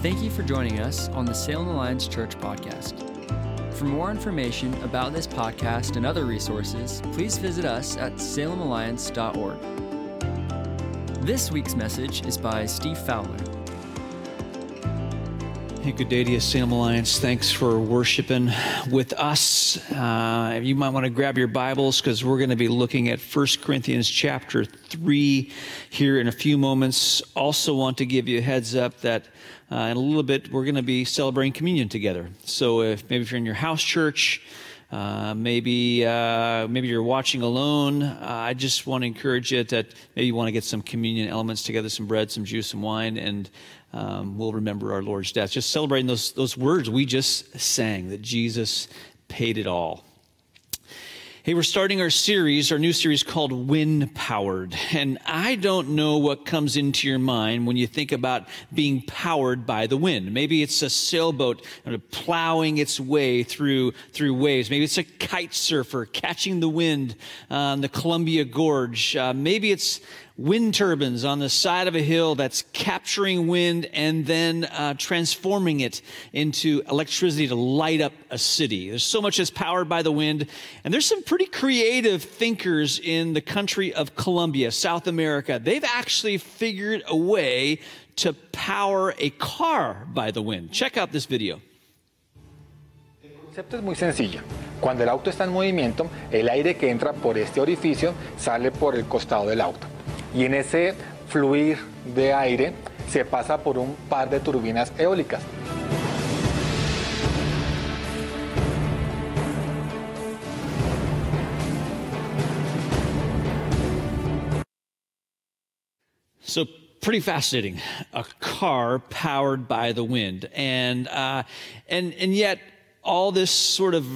Thank you for joining us on the Salem Alliance Church podcast. For more information about this podcast and other resources, please visit us at salemalliance.org. This week's message is by Steve Fowler. Hey, good day to you, Salem Alliance. Thanks for worshiping with us. You might want to grab your Bibles because we're going to be looking at 1 Corinthians chapter 3 here in a few moments. Also want to give you a heads up that in a little bit we're going to be celebrating communion together. So if you're in your house church, maybe you're watching alone, I just want to encourage you that maybe you want to get some communion elements together, some bread, some juice, some wine, and we'll remember our Lord's death. Just celebrating those words we just sang, that Jesus paid it all. Hey, we're starting our new series called Wind Powered. And I don't know what comes into your mind when you think about being powered by the wind. Maybe it's a sailboat plowing its way through waves. Maybe it's a kite surfer catching the wind on the Columbia Gorge. Maybe it's wind turbines on the side of a hill that's capturing wind and then transforming it into electricity to light up a city. There's so much that's powered by the wind. And there's some pretty creative thinkers in the country of Colombia, South America. They've actually figured a way to power a car by the wind. Check out this video. El concepto es muy sencillo. Cuando el auto está en movimiento, el aire que entra por este orificio sale por el costado del auto. Y en ese fluir de aire se pasa por un par de turbinas eólicas. So pretty fascinating, a car powered by the wind, and yet all this sort of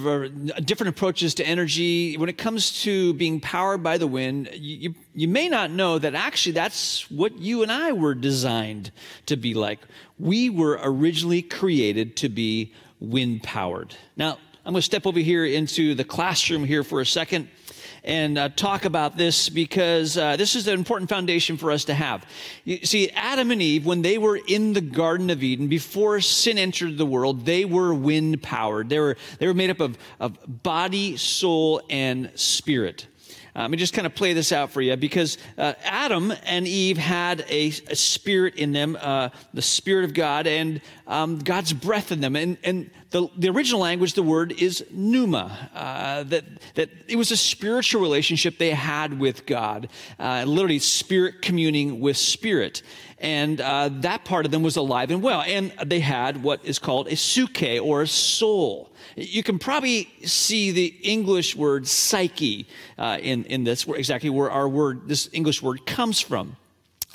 different approaches to energy. When it comes to being powered by the wind, you may not know that actually that's what you and I were designed to be like. We were originally created to be wind powered. Now, I'm going to step over here into the classroom here for a second and talk about this because this is an important foundation for us to have. You see, Adam and Eve, when they were in the Garden of Eden, before sin entered the world, they were wind-powered. They were made up of body, soul, and spirit. Let me just kind of play this out for you because Adam and Eve had a spirit in them, the Spirit of God, and God's breath in them. And the original language, the word is pneuma, that it was a spiritual relationship they had with God, literally spirit communing with spirit. And that part of them was alive and well. And they had what is called a psyche, or a soul. You can probably see the English word psyche in this, exactly where this English word comes from.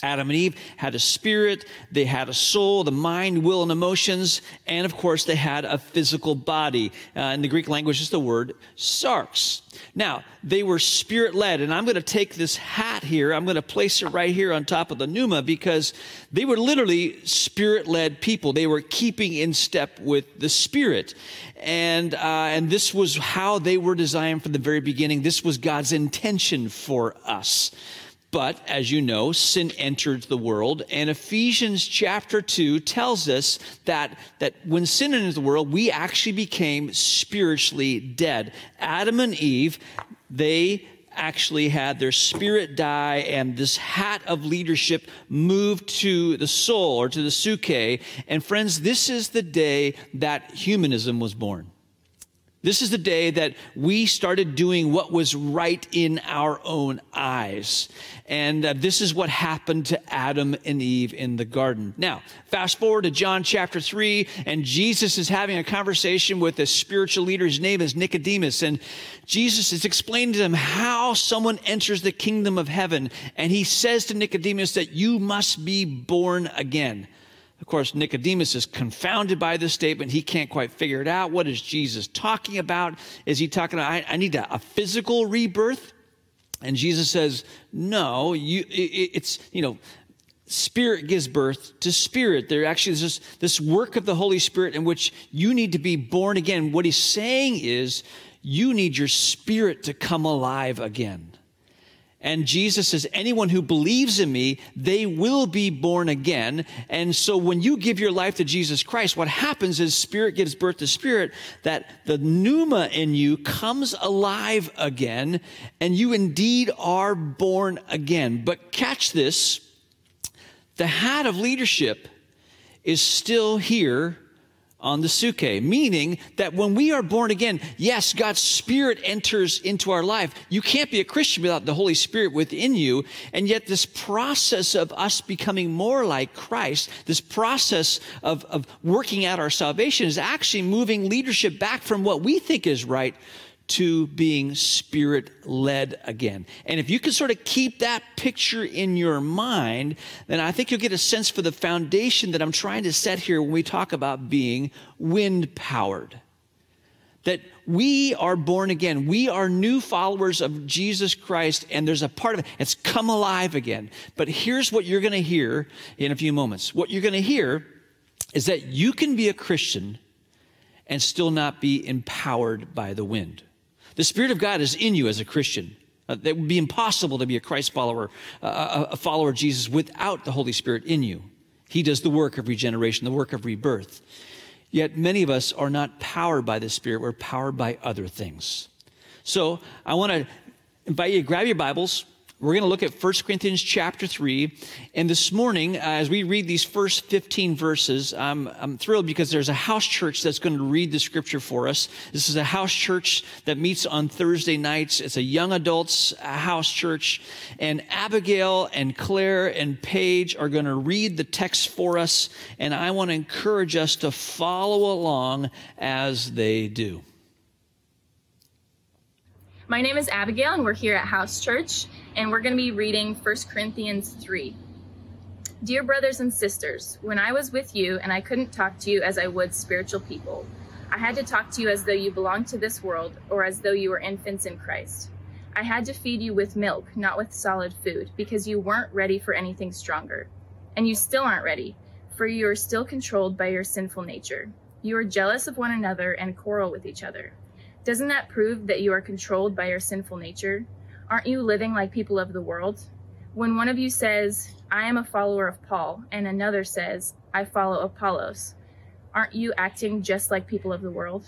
Adam and Eve had a spirit, they had a soul, the mind, will, and emotions, and of course they had a physical body. In the Greek language is the word sarx. Now, they were spirit-led, and I'm going to take this hat here, I'm going to place it right here on top of the pneuma because they were literally spirit-led people. They were keeping in step with the Spirit, and this was how they were designed from the very beginning. This was God's intention for us. But, as you know, sin entered the world, and Ephesians chapter 2 tells us that when sin entered the world, we actually became spiritually dead. Adam and Eve, they actually had their spirit die, and this hat of leadership moved to the soul, or to the psyche. And friends, this is the day that humanism was born. This is the day that we started doing what was right in our own eyes. And this is what happened to Adam and Eve in the garden. Now, fast forward to John chapter 3, and Jesus is having a conversation with a spiritual leader. His name is Nicodemus. And Jesus is explaining to him how someone enters the kingdom of heaven. And he says to Nicodemus that you must be born again. Of course, Nicodemus is confounded by this statement. He can't quite figure it out. What is Jesus talking about? Is he talking about, I need a physical rebirth? And Jesus says, no, spirit gives birth to spirit. There actually is this work of the Holy Spirit in which you need to be born again. What he's saying is you need your spirit to come alive again. And Jesus says, anyone who believes in me, they will be born again. And so when you give your life to Jesus Christ, what happens is spirit gives birth to spirit, that the pneuma in you comes alive again, and you indeed are born again. But catch this, the hat of leadership is still here on the psyche, meaning that when we are born again, yes, God's Spirit enters into our life. You can't be a Christian without the Holy Spirit within you. And yet this process of us becoming more like Christ, this process of working out our salvation is actually moving leadership back from what we think is right to being Spirit-led again. And if you can sort of keep that picture in your mind, then I think you'll get a sense for the foundation that I'm trying to set here when we talk about being wind-powered. That we are born again. We are new followers of Jesus Christ, and there's a part of it. It's come alive again. But here's what you're going to hear in a few moments. What you're going to hear is that you can be a Christian and still not be empowered by the wind. The Spirit of God is in you as a Christian. It would be impossible to be a Christ follower, a follower of Jesus, without the Holy Spirit in you. He does the work of regeneration, the work of rebirth. Yet many of us are not powered by the Spirit. We're powered by other things. So I want to invite you to grab your Bibles. We're going to look at 1 Corinthians chapter 3. And this morning, as we read these first 15 verses, I'm thrilled because there's a house church that's going to read the scripture for us. This is a house church that meets on Thursday nights. It's a young adults house church. And Abigail and Claire and Paige are going to read the text for us. And I want to encourage us to follow along as they do. My name is Abigail, and we're here at House Church, and we're going to be reading 1 Corinthians 3. Dear brothers and sisters, when I was with you and I couldn't talk to you as I would spiritual people, I had to talk to you as though you belonged to this world or as though you were infants in Christ. I had to feed you with milk, not with solid food, because you weren't ready for anything stronger. And you still aren't ready, for you are still controlled by your sinful nature. You are jealous of one another and quarrel with each other. Doesn't that prove that you are controlled by your sinful nature? Aren't you living like people of the world? When one of you says, I am a follower of Paul, and another says, I follow Apollos, aren't you acting just like people of the world?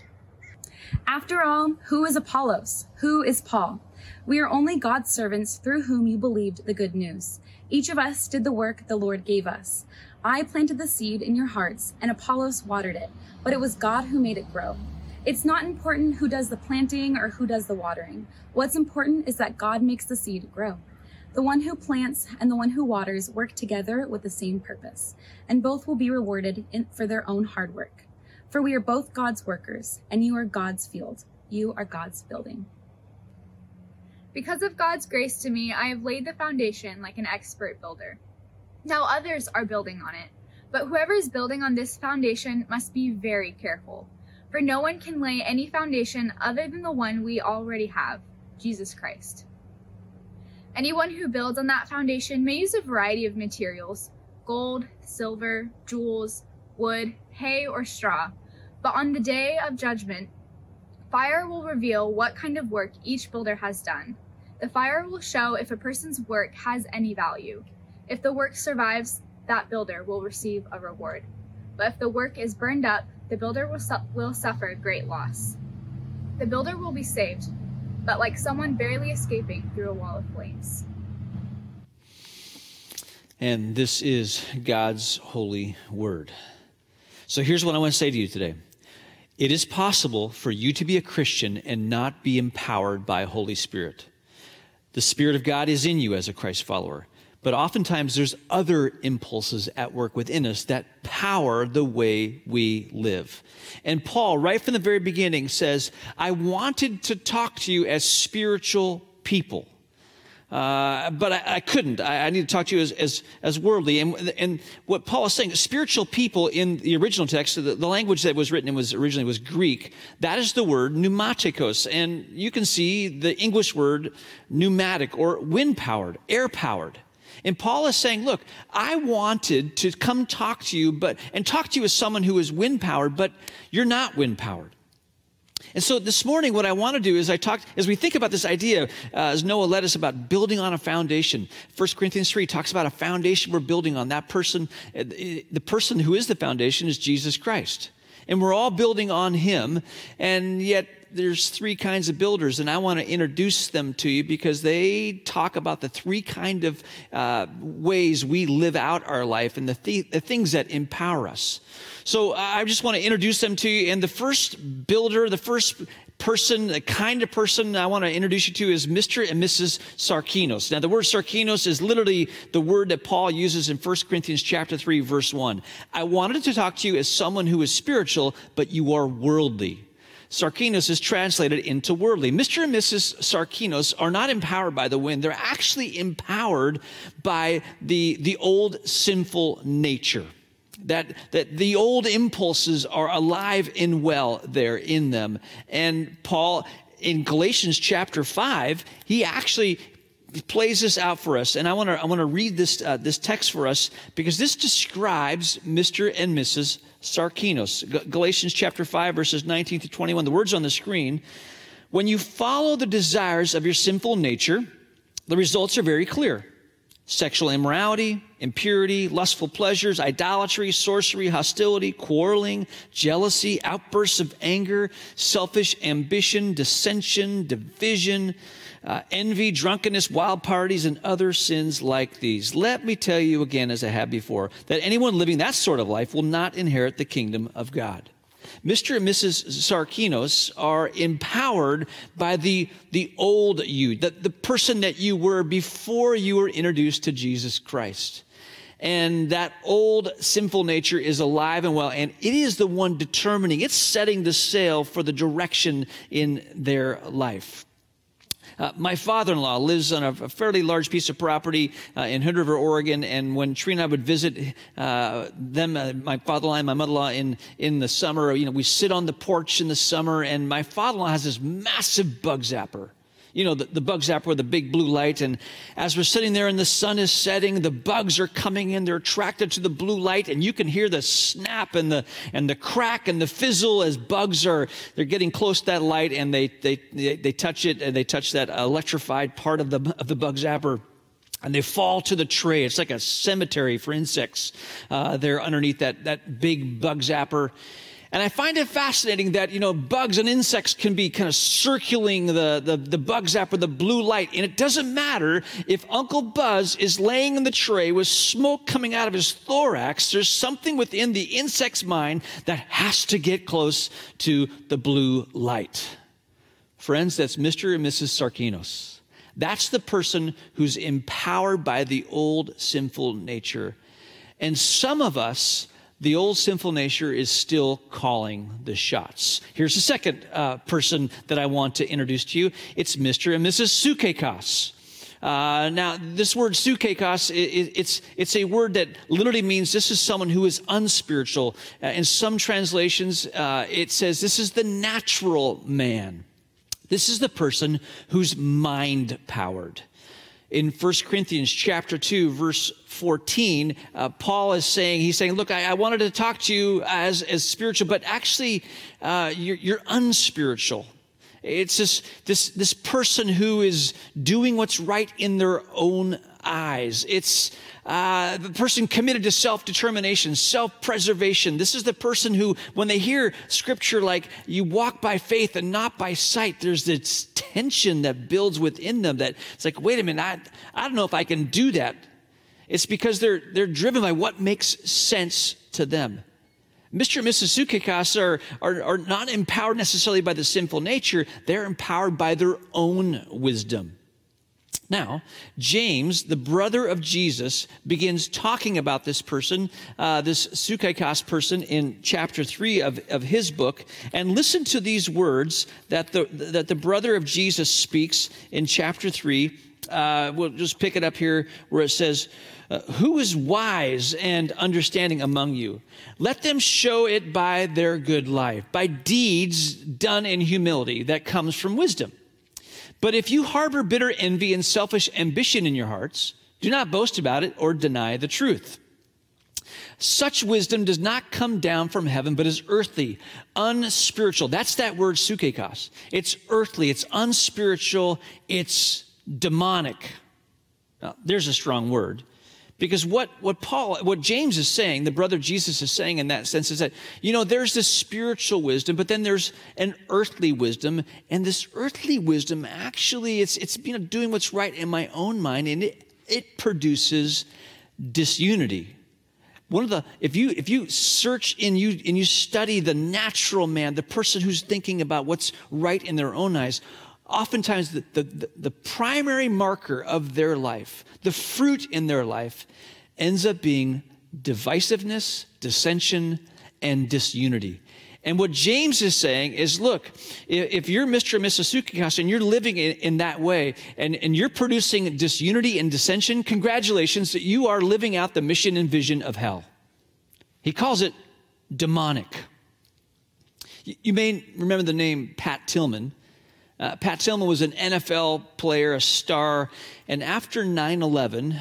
After all, who is Apollos? Who is Paul? We are only God's servants through whom you believed the good news. Each of us did the work the Lord gave us. I planted the seed in your hearts, and Apollos watered it, but it was God who made it grow. It's not important who does the planting or who does the watering. What's important is that God makes the seed grow. The one who plants and the one who waters work together with the same purpose, and both will be rewarded for their own hard work. For we are both God's workers, and you are God's field. You are God's building. Because of God's grace to me, I have laid the foundation like an expert builder. Now others are building on it, but whoever is building on this foundation must be very careful. For no one can lay any foundation other than the one we already have, Jesus Christ. Anyone who builds on that foundation may use a variety of materials, gold, silver, jewels, wood, hay, or straw. But on the day of judgment, fire will reveal what kind of work each builder has done. The fire will show if a person's work has any value. If the work survives, that builder will receive a reward. But if the work is burned up, the builder will suffer great loss. The builder will be saved, but like someone barely escaping through a wall of flames. And this is God's holy word. So here's what I want to say to you today. It is possible for you to be a Christian and not be empowered by Holy Spirit. The Spirit of God is in you as a Christ follower. But oftentimes there's other impulses at work within us that power the way we live. And Paul, right from the very beginning, says, I wanted to talk to you as spiritual people. But I couldn't. I need to talk to you as worldly. And what Paul is saying, spiritual people in the original text, the language that was written in was originally Greek. That is the word pneumatikos. And you can see the English word pneumatic or wind-powered, air-powered. And Paul is saying, look, I wanted to come talk to you, but talk to you as someone who is wind-powered, but you're not wind-powered. And so this morning, what I want to do is as we think about this idea, as Noah led us, about building on a foundation. 1 Corinthians 3 talks about a foundation we're building on. That person, the person who is the foundation, is Jesus Christ. And we're all building on him. And yet there's three kinds of builders, and I want to introduce them to you because they talk about the three kind of ways we live out our life and the things that empower us. So I just want to introduce them to you. And the first builder, the first person, the kind of person I want to introduce you to is Mr. and Mrs. Sarkinos. Now, the word Sarkinos is literally the word that Paul uses in 1 Corinthians chapter 3, verse 1. I wanted to talk to you as someone who is spiritual, but you are worldly. Sarkinos is translated into worldly. Mr. and Mrs. Sarkinos are not empowered by the wind. They're actually empowered by the old sinful nature. That the old impulses are alive and well there in them. And Paul, in Galatians chapter 5, he actually plays this out for us. And I want to read this text for us because this describes Mr. and Mrs. Sarkinos. Galatians chapter 5, verses 19 to 21. The words on the screen. When you follow the desires of your sinful nature, the results are very clear. Sexual immorality, impurity, lustful pleasures, idolatry, sorcery, hostility, quarreling, jealousy, outbursts of anger, selfish ambition, dissension, division, envy, drunkenness, wild parties, and other sins like these. Let me tell you again, as I have before, that anyone living that sort of life will not inherit the kingdom of God. Mr. and Mrs. Sarkinos are empowered by the old you, the person that you were before you were introduced to Jesus Christ. And that old sinful nature is alive and well, and it is the one determining, it's setting the sail for the direction in their life. My father-in-law lives on a fairly large piece of property in Hood River, Oregon, and when Trina and I would visit them, my father-in-law and my mother-in-law in the summer, we sit on the porch in the summer, and my father-in-law has this massive bug zapper. The bug zapper with the big blue light. And as we're sitting there and the sun is setting, the bugs are coming in. They're attracted to the blue light, and you can hear the snap and the crack and the fizzle as bugs they're getting close to that light, and they touch it, and they touch that electrified part of the bug zapper, and they fall to the tray. It's like a cemetery for insects. They're underneath that big bug zapper. And I find it fascinating that, bugs and insects can be kind of circling the bug zapper, the blue light. And it doesn't matter if Uncle Buzz is laying in the tray with smoke coming out of his thorax. There's something within the insect's mind that has to get close to the blue light. Friends, that's Mr. and Mrs. Sarkinos. That's the person who's empowered by the old sinful nature. And some of us, the old sinful nature is still calling the shots. Here's the second person that I want to introduce to you. It's Mr. and Mrs. Sukakos. Now, this word Sukakos, it's a word that literally means this is someone who is unspiritual. In some translations, it says this is the natural man. This is the person who's mind-powered. In 1 Corinthians chapter 2, verse 14, Paul is saying, look, I wanted to talk to you as spiritual, but actually you're unspiritual. It's this person who is doing what's right in their own eyes. It's the person committed to self-determination, self-preservation. This is the person who, when they hear scripture like, you walk by faith and not by sight, there's this tension that builds within them that it's like, wait a minute, I don't know if I can do that. It's because they're driven by what makes sense to them. Mr. and Mrs. Sukakos are not empowered necessarily by the sinful nature. They're empowered by their own wisdom. Now, James, the brother of Jesus, begins talking about this person, this Sukakos person, in chapter 3 of his book. And listen to these words that the brother of Jesus speaks in chapter 3. We'll just pick it up here where it says, who is wise and understanding among you? Let them show it by their good life, by deeds done in humility that comes from wisdom. But if you harbor bitter envy and selfish ambition in your hearts, do not boast about it or deny the truth. Such wisdom does not come down from heaven, but is earthly, unspiritual. That's that word sukakos. It's earthly, it's unspiritual, it's demonic. Now, there's a strong word. Because what James is saying, the brother Jesus is saying in that sense, is that, you know, there's this spiritual wisdom, but then there's an earthly wisdom, and this earthly wisdom actually it's doing what's right in my own mind, and it produces disunity. One of the if you search and you study the natural man, the person who's thinking about what's right in their own eyes, oftentimes the primary marker of their life, the fruit in their life, ends up being divisiveness, dissension, and disunity. And what James is saying is, look, if you're Mr. and Mrs. Sukakos and you're living in that way and you're producing disunity and dissension, congratulations, that you are living out the mission and vision of hell. He calls it demonic. You may remember the name Pat Tillman. Pat Tillman was an NFL player, a star, and after 9/11,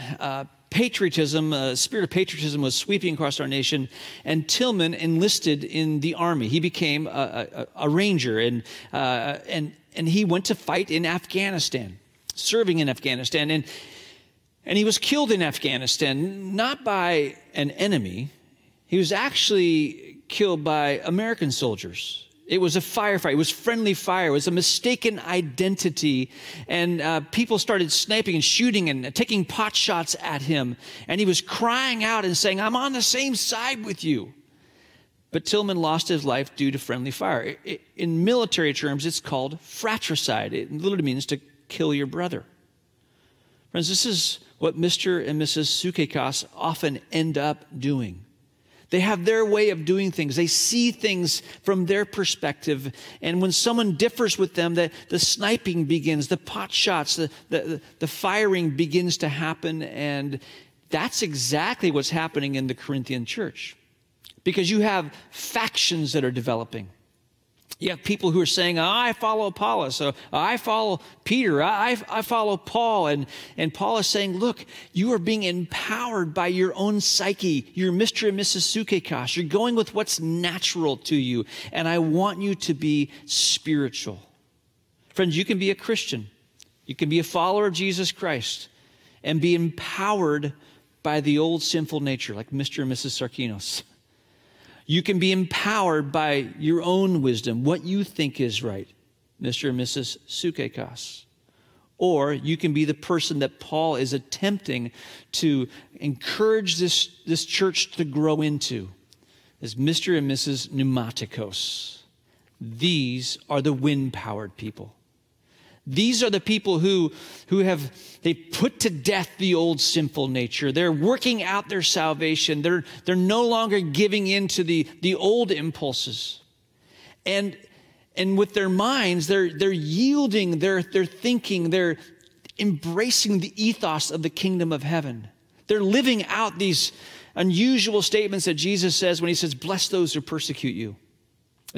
spirit of patriotism was sweeping across our nation, and Tillman enlisted in the Army. He became a ranger, and he went to fight in Afghanistan, serving in Afghanistan, and he was killed in Afghanistan, not by an enemy. He was actually killed by American soldiers. It was a firefight. It was friendly fire. It was a mistaken identity. And people started sniping and shooting and taking pot shots at him. And he was crying out and saying, "I'm on the same side with you." But Tillman lost his life due to friendly fire. In military terms, it's called fratricide. It literally means to kill your brother. Friends, this is what Mr. and Mrs. Sukakos often end up doing. They have their way of doing things. They see things from their perspective. And when someone differs with them, the sniping begins, the pot shots, the firing begins to happen. And that's exactly what's happening in the Corinthian church. Because you have factions that are developing. You have people who are saying, "I follow Apollos, I follow Peter, I follow Paul." And Paul is saying, look, you are being empowered by your own psyche. You're Mr. and Mrs. Sukakos. You're going with what's natural to you. And I want you to be spiritual. Friends, you can be a Christian. You can be a follower of Jesus Christ and be empowered by the old sinful nature, like Mr. and Mrs. Sarkinos. You can be empowered by your own wisdom, what you think is right, Mr. and Mrs. Sukakos. Or you can be the person that Paul is attempting to encourage this church to grow into, as Mr. and Mrs. Pneumaticos. These are the wind-powered people. These are the people who have put to death the old sinful nature. They're working out their salvation. They're no longer giving in to the old impulses. And with their minds, they're yielding their thinking, they're embracing the ethos of the kingdom of heaven. They're living out these unusual statements that Jesus says when he says, "Bless those who persecute you.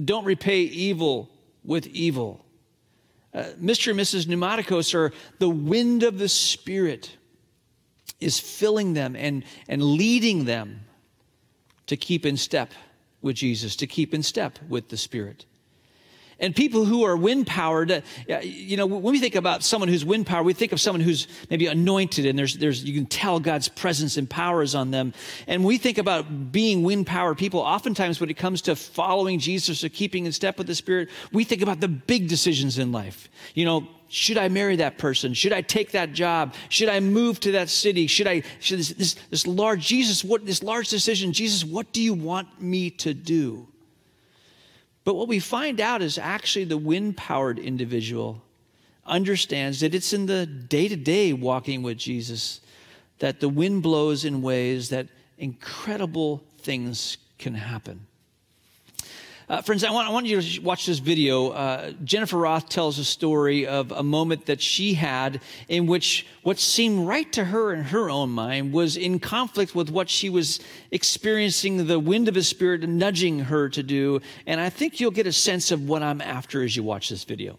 Don't repay evil with evil." Mr. and Mrs. Pneumaticos are the wind of the Spirit is filling them and leading them to keep in step with Jesus, to keep in step with the Spirit. And people who are wind-powered, when we think about someone who's wind-powered, we think of someone who's maybe anointed, and there's you can tell God's presence and power is on them. And we think about being wind-powered people. Oftentimes when it comes to following Jesus or keeping in step with the Spirit, we think about the big decisions in life. You know, should I marry that person? Should I take that job? Should I move to that city? This large decision, Jesus, what do you want me to do? But what we find out is actually the wind-powered individual understands that it's in the day-to-day walking with Jesus that the wind blows in ways that incredible things can happen. Friends, I want you to watch this video. Jennifer Roth tells a story of a moment that she had in which what seemed right to her in her own mind was in conflict with what she was experiencing, the wind of his Spirit nudging her to do. And I think you'll get a sense of what I'm after as you watch this video.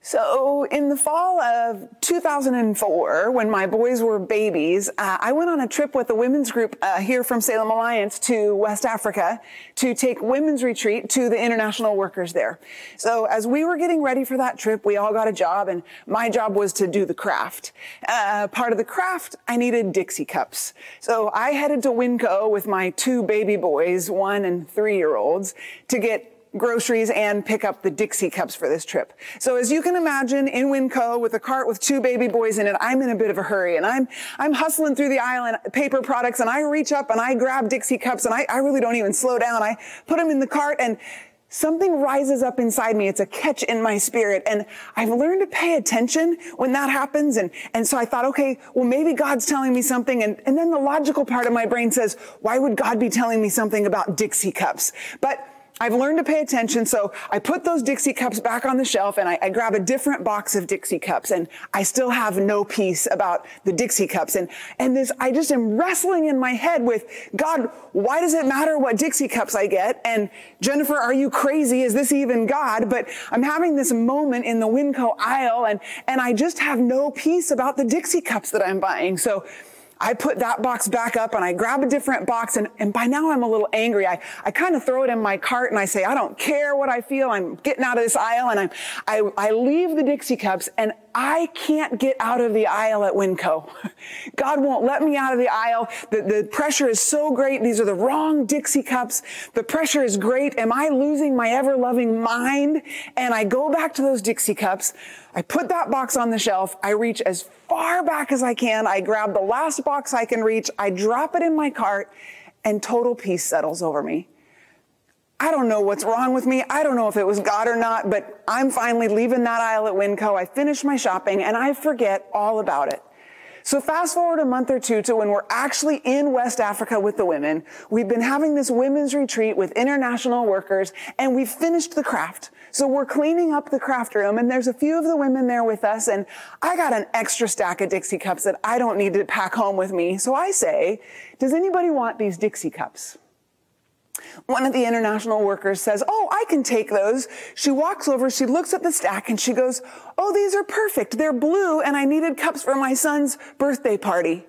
So in the fall of 2004, when my boys were babies, I went on a trip with a women's group here from Salem Alliance to West Africa to take women's retreat to the international workers there. So as we were getting ready for that trip, we all got a job, and my job was to do the craft. Part of the craft, I needed Dixie cups. So I headed to WinCo with my two baby boys, 1- and 3-year-olds, to get groceries and pick up the Dixie cups for this trip. So as you can imagine, in WinCo with a cart with two baby boys in it, I'm in a bit of a hurry, and I'm hustling through the aisle and paper products, and I reach up and I grab Dixie cups, and I really don't even slow down. I put them in the cart, and something rises up inside me. It's a catch in my spirit. And I've learned to pay attention when that happens. And so I thought, okay, well, maybe God's telling me something. And then the logical part of my brain says, why would God be telling me something about Dixie cups? But I've learned to pay attention, so I put those Dixie cups back on the shelf, and I grab a different box of Dixie cups, and I still have no peace about the Dixie cups. And this, I just am wrestling in my head with, God, why does it matter what Dixie cups I get? And Jennifer, are you crazy? Is this even God? But I'm having this moment in the WinCo aisle, and I just have no peace about the Dixie cups that I'm buying. So I put that box back up, and I grab a different box, and by now I'm a little angry. I kind of throw it in my cart, and I say, I don't care what I feel. I'm getting out of this aisle, and I leave the Dixie cups, and I can't get out of the aisle at WinCo. God won't let me out of the aisle. The pressure is so great. These are the wrong Dixie cups. The pressure is great. Am I losing my ever-loving mind? And I go back to those Dixie cups. I put that box on the shelf. I reach as far back as I can. I grab the last box I can reach. I drop it in my cart, and total peace settles over me. I don't know what's wrong with me. I don't know if it was God or not, but I'm finally leaving that aisle at WinCo. I finish my shopping, and I forget all about it. So fast forward a month or two to when we're actually in West Africa with the women. We've been having this women's retreat with international workers, and we've finished the craft. So we're cleaning up the craft room, and there's a few of the women there with us, and I got an extra stack of Dixie cups that I don't need to pack home with me. So I say, does anybody want these Dixie cups? One of the international workers says, oh, I can take those. She walks over, she looks at the stack, and she goes, oh, these are perfect. They're blue, and I needed cups for my son's birthday party.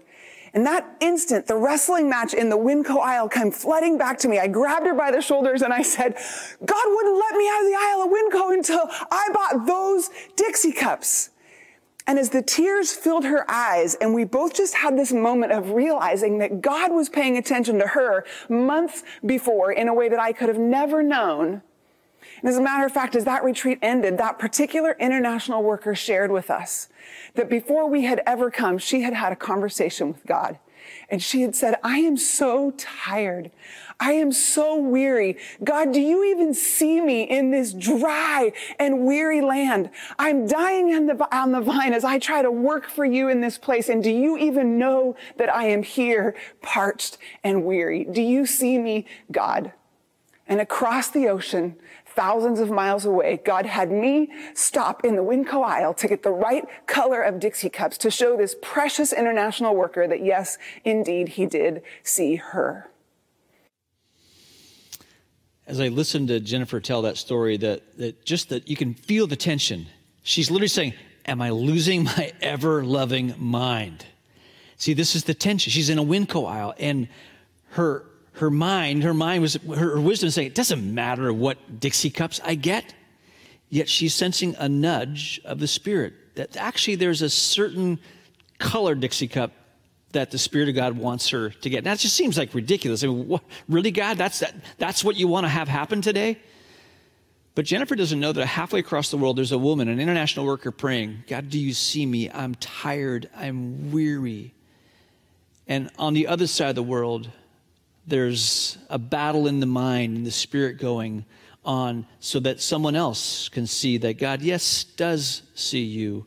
In that instant, the wrestling match in the WinCo aisle came flooding back to me. I grabbed her by the shoulders, and I said, God wouldn't let me out of the aisle of WinCo until I bought those Dixie cups. And as the tears filled her eyes, and we both just had this moment of realizing that God was paying attention to her months before in a way that I could have never known. And as a matter of fact, as that retreat ended, that particular international worker shared with us that before we had ever come, she had had a conversation with God. And she had said, I am so tired. I am so weary. God, do you even see me in this dry and weary land? I'm dying on the vine as I try to work for you in this place. And do you even know that I am here, parched and weary? Do you see me, God? And across the ocean, thousands of miles away, God had me stop in the WinCo aisle to get the right color of Dixie cups to show this precious international worker that, yes, indeed, he did see her. As I listened to Jennifer tell that story, that you can feel the tension. She's literally saying, am I losing my ever-loving mind? See, this is the tension. She's in a WinCo aisle, and her wisdom is saying, it doesn't matter what Dixie cups I get. Yet she's sensing a nudge of the Spirit that actually there's a certain colored Dixie cup that the Spirit of God wants her to get. Now, it just seems like ridiculous. I mean, what, really, God, that's what you want to have happen today? But Jennifer doesn't know that halfway across the world, there's a woman, an international worker, praying, God, do you see me? I'm tired. I'm weary. And on the other side of the world, there's a battle in the mind and the spirit going on so that someone else can see that God, yes, does see you.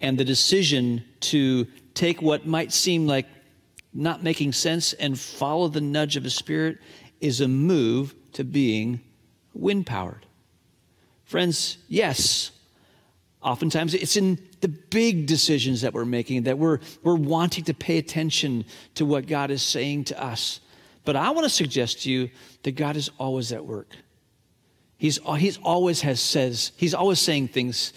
And the decision to take what might seem like not making sense and follow the nudge of the Spirit is a move to being wind-powered. Friends, yes, oftentimes it's in the big decisions that we're making that we're wanting to pay attention to what God is saying to us. But I want to suggest to you that God is always at work. He's always saying things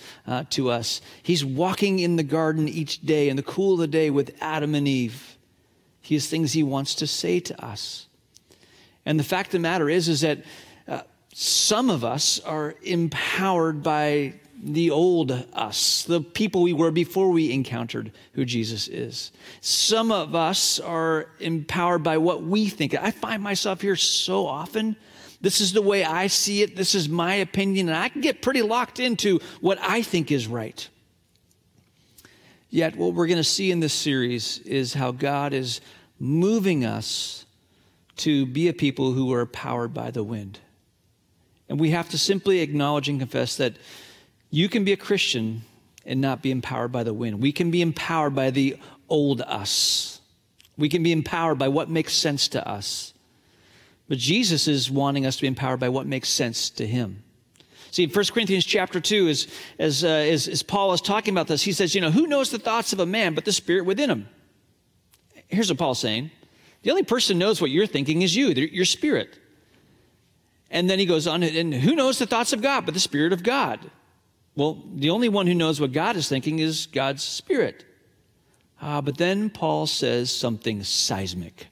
to us. He's walking in the garden each day in the cool of the day with Adam and Eve. He has things he wants to say to us. And the fact of the matter is that some of us are empowered by the old us, the people we were before we encountered who Jesus is. Some of us are empowered by what we think. I find myself here so often. This is the way I see it. This is my opinion. And I can get pretty locked into what I think is right. Yet what we're going to see in this series is how God is moving us to be a people who are powered by the wind. And we have to simply acknowledge and confess that you can be a Christian and not be empowered by the wind. We can be empowered by the old us. We can be empowered by what makes sense to us. But Jesus is wanting us to be empowered by what makes sense to him. See, 1 Corinthians chapter 2, as Paul is talking about this, he says, who knows the thoughts of a man but the spirit within him? Here's what Paul's saying. The only person who knows what you're thinking is you, your spirit. And then he goes on, and who knows the thoughts of God but the spirit of God? Well, the only one who knows what God is thinking is God's spirit. But then Paul says something seismic.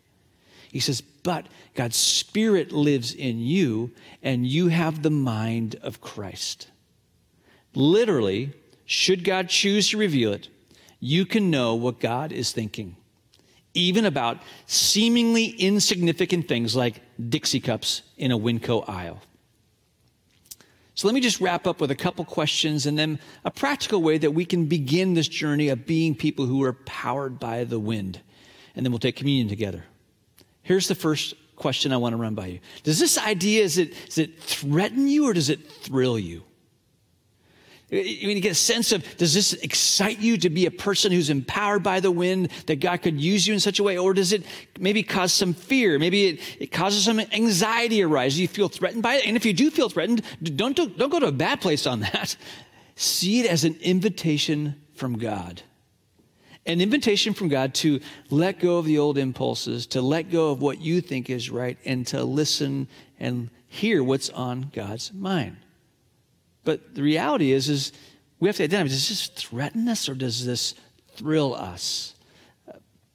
He says, but God's spirit lives in you, and you have the mind of Christ. Literally, should God choose to reveal it, you can know what God is thinking, even about seemingly insignificant things like Dixie cups in a WinCo aisle. So let me just wrap up with a couple questions and then a practical way that we can begin this journey of being people who are powered by the wind. And then we'll take communion together. Here's the first question I want to run by you. Does this idea, does it threaten you or does it thrill you? You get a sense of, does this excite you to be a person who's empowered by the wind, that God could use you in such a way? Or does it maybe cause some fear? Maybe it causes some anxiety to arise. You feel threatened by it. And if you do feel threatened, don't go to a bad place on that. See it as an invitation from God. An invitation from God to let go of the old impulses, to let go of what you think is right, and to listen and hear what's on God's mind. But the reality is we have to identify, does this threaten us or does this thrill us?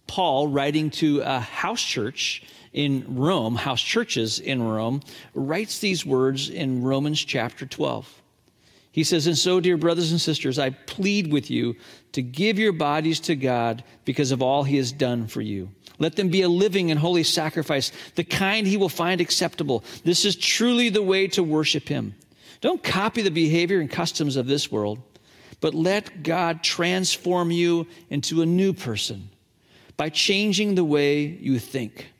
Paul, writing to a house churches in Rome, writes these words in Romans chapter 12. He says, and so, dear brothers and sisters, I plead with you to give your bodies to God because of all he has done for you. Let them be a living and holy sacrifice, the kind he will find acceptable. This is truly the way to worship him. Don't copy the behavior and customs of this world, but let God transform you into a new person by changing the way you think.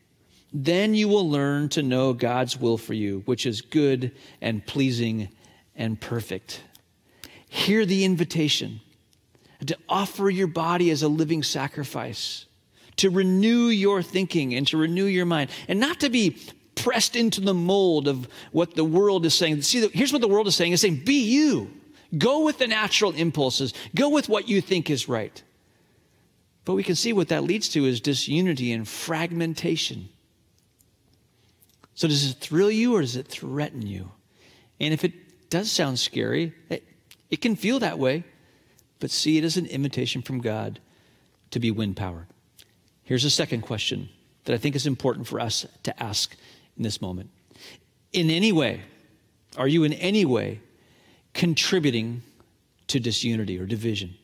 Then you will learn to know God's will for you, which is good and pleasing and perfect. Hear the invitation to offer your body as a living sacrifice, to renew your thinking and to renew your mind, and not to be pressed into the mold of what the world is saying. See, here's what the world is saying. It's saying, be you. Go with the natural impulses. Go with what you think is right. But we can see what that leads to is disunity and fragmentation. So does it thrill you or does it threaten you? And if it does sound scary, it can feel that way, but see it as an invitation from God to be wind-powered. Here's a second question that I think is important for us to ask in this moment. Are you in any way contributing to disunity or division?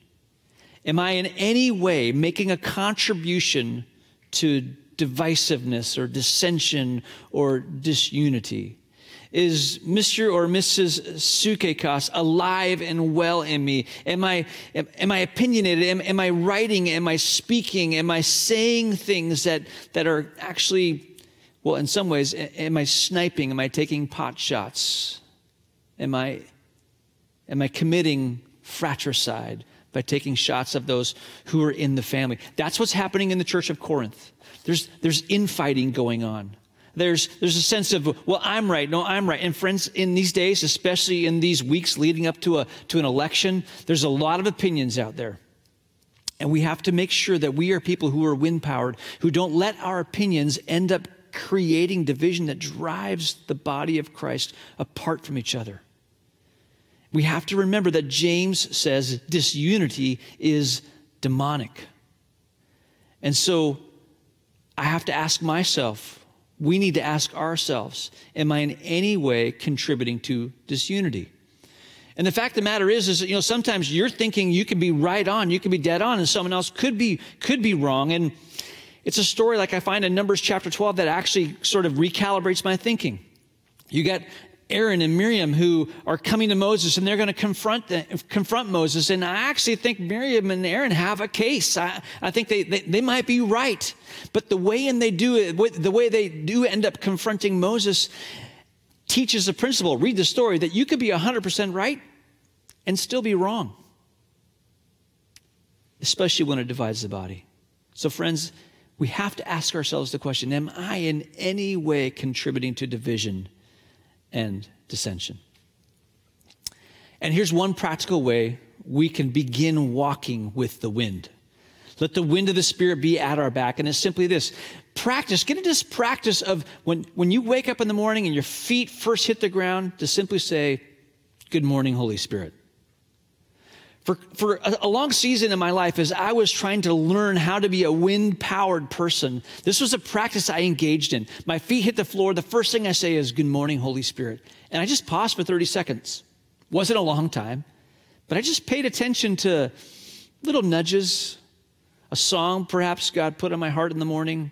Am I in any way making a contribution to divisiveness or dissension or disunity? Is Mr. or Mrs. Sukakos alive and well in me? Am I opinionated? Am I writing? Am I speaking? Am I saying things that are actually... Well, in some ways, am I sniping? Am I taking pot shots? Am I committing fratricide by taking shots of those who are in the family? That's what's happening in the church of Corinth. There's infighting going on. There's a sense of, well, I'm right. No, I'm right. And friends, in these days, especially in these weeks leading up to an election, there's a lot of opinions out there. And we have to make sure that we are people who are wind-powered, who don't let our opinions end up creating division that drives the body of Christ apart from each other. We have to remember that James says disunity is demonic. And so I have to ask myself, we need to ask ourselves, am I in any way contributing to disunity? And the fact of the matter is that, sometimes you're thinking you can be right on, you can be dead on, and someone else could be wrong. And it's a story like I find in Numbers chapter 12 that actually sort of recalibrates my thinking. You got Aaron and Miriam who are coming to Moses, and they're going to confront Moses. And I actually think Miriam and Aaron have a case. I think they might be right. But the way they do end up confronting Moses teaches the principle, read the story, that you could be 100% right and still be wrong, especially when it divides the body. So friends, we have to ask ourselves the question, am I in any way contributing to division and dissension? And here's one practical way we can begin walking with the wind. Let the wind of the Spirit be at our back. And it's simply this. Practice, get into this practice of when you wake up in the morning and your feet first hit the ground, to simply say, "Good morning, Holy Spirit." For a long season in my life, as I was trying to learn how to be a wind-powered person, this was a practice I engaged in. My feet hit the floor. The first thing I say is, "Good morning, Holy Spirit." And I just paused for 30 seconds. Wasn't a long time, but I just paid attention to little nudges, a song perhaps God put on my heart in the morning,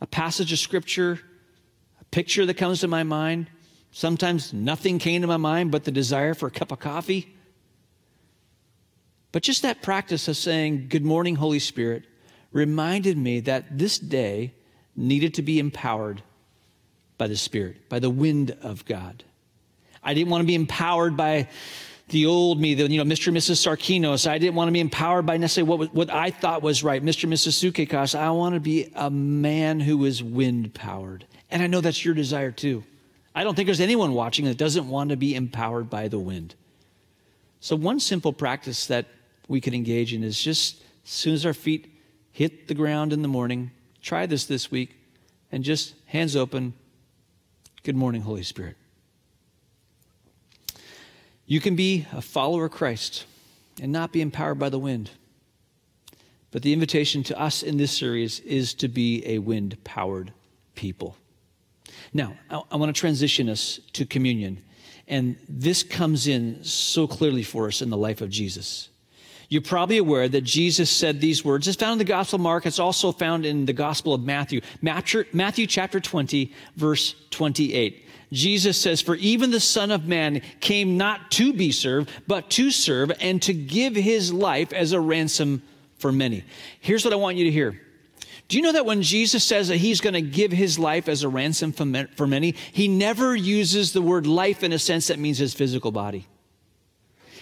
a passage of scripture, a picture that comes to my mind. Sometimes nothing came to my mind but the desire for a cup of coffee. But just that practice of saying, "Good morning, Holy Spirit," reminded me that this day needed to be empowered by the Spirit, by the wind of God. I didn't want to be empowered by the old me, Mr. and Mrs. Sarkinos. I didn't want to be empowered by necessarily what I thought was right, Mr. and Mrs. Sukakos. I want to be a man who is wind-powered. And I know that's your desire too. I don't think there's anyone watching that doesn't want to be empowered by the wind. So one simple practice that we can engage in is just as soon as our feet hit the ground in the morning, try this week, and just hands open, "Good morning, Holy Spirit." You can be a follower of Christ and not be empowered by the wind. But the invitation to us in this series is to be a wind-powered people. Now, I want to transition us to communion. And this comes in so clearly for us in the life of Jesus. You're probably aware that Jesus said these words. It's found in the Gospel of Mark. It's also found in the Gospel of Matthew. Matthew chapter 20, verse 28. Jesus says, "For even the Son of Man came not to be served, but to serve and to give his life as a ransom for many." Here's what I want you to hear. Do you know that when Jesus says that he's going to give his life as a ransom for many, he never uses the word life in a sense that means his physical body.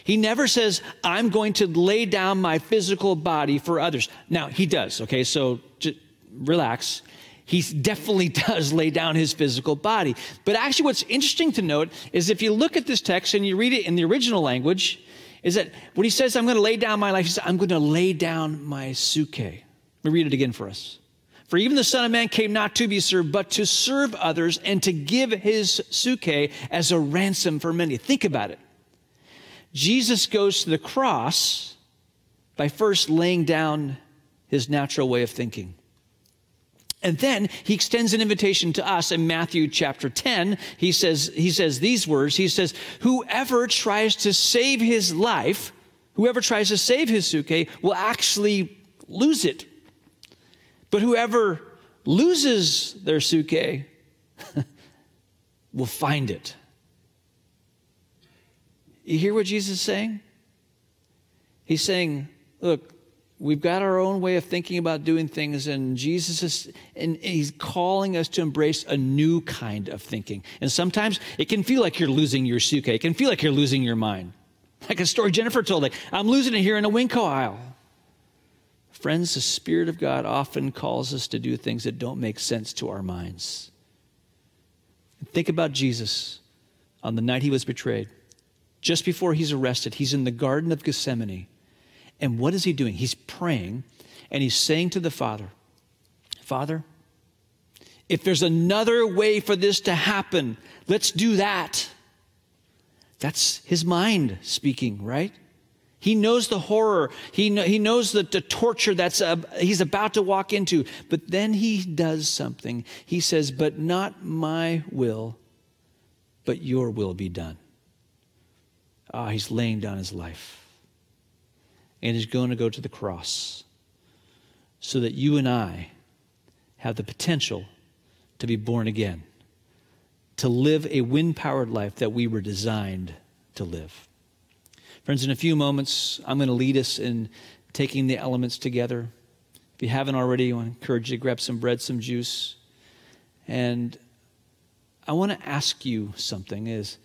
He never says, "I'm going to lay down my physical body for others." Now, he does, okay? So just relax. He definitely does lay down his physical body. But actually what's interesting to note is if you look at this text and you read it in the original language, is that when he says, "I'm going to lay down my life," he says, "I'm going to lay down my suke." Let me read it again for us. "For even the Son of Man came not to be served, but to serve others and to give his suke as a ransom for many." Think about it. Jesus goes to the cross by first laying down his natural way of thinking. And then he extends an invitation to us in Matthew chapter 10. He says these words. He says, whoever tries to save his suke will actually lose it. But whoever loses their suke will find it. You hear what Jesus is saying? He's saying, look, we've got our own way of thinking about doing things, and he's calling us to embrace a new kind of thinking. And sometimes it can feel like you're losing your suke. It can feel like you're losing your mind. Like a story Jennifer told, like, "I'm losing it here in a WinCo aisle." Friends, the Spirit of God often calls us to do things that don't make sense to our minds. Think about Jesus on the night he was betrayed. Just before he's arrested, he's in the Garden of Gethsemane. And what is he doing? He's praying, and he's saying to the Father, "Father, If there's another way for this to happen, let's do that. That's his mind speaking, right? He knows the horror. He knows the torture he's about to walk into. But then he does something. He says, but not my will, but your will be done. He's laying down his life. And he's going to go to the cross so that you and I have the potential to be born again, to live a wind-powered life that we were designed to live. Friends, in a few moments, I'm going to lead us in taking the elements together. If you haven't already, I want to encourage you to grab some bread, some juice. And I want to ask you something. Is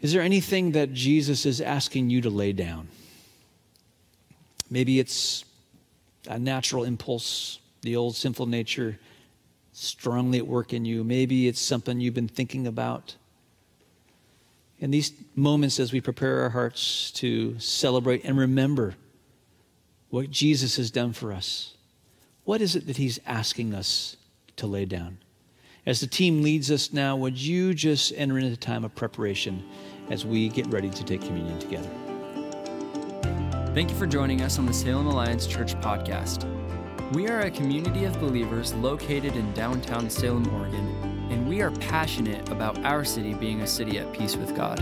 there anything that Jesus is asking you to lay down? Maybe it's a natural impulse, the old sinful nature strongly at work in you. Maybe it's something you've been thinking about. In these moments as we prepare our hearts to celebrate and remember what Jesus has done for us, what is it that he's asking us to lay down? As the team leads us now, would you just enter into a time of preparation as we get ready to take communion together? Thank you for joining us on the Salem Alliance Church podcast. We are a community of believers located in downtown Salem, Oregon, and we are passionate about our city being a city at peace with God.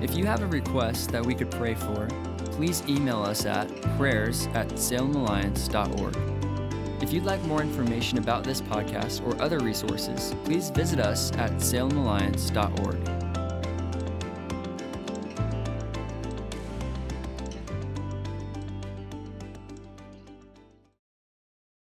If you have a request that we could pray for, please email us at prayers@salemalliance.org. If you'd like more information about this podcast or other resources, please visit us at salemalliance.org.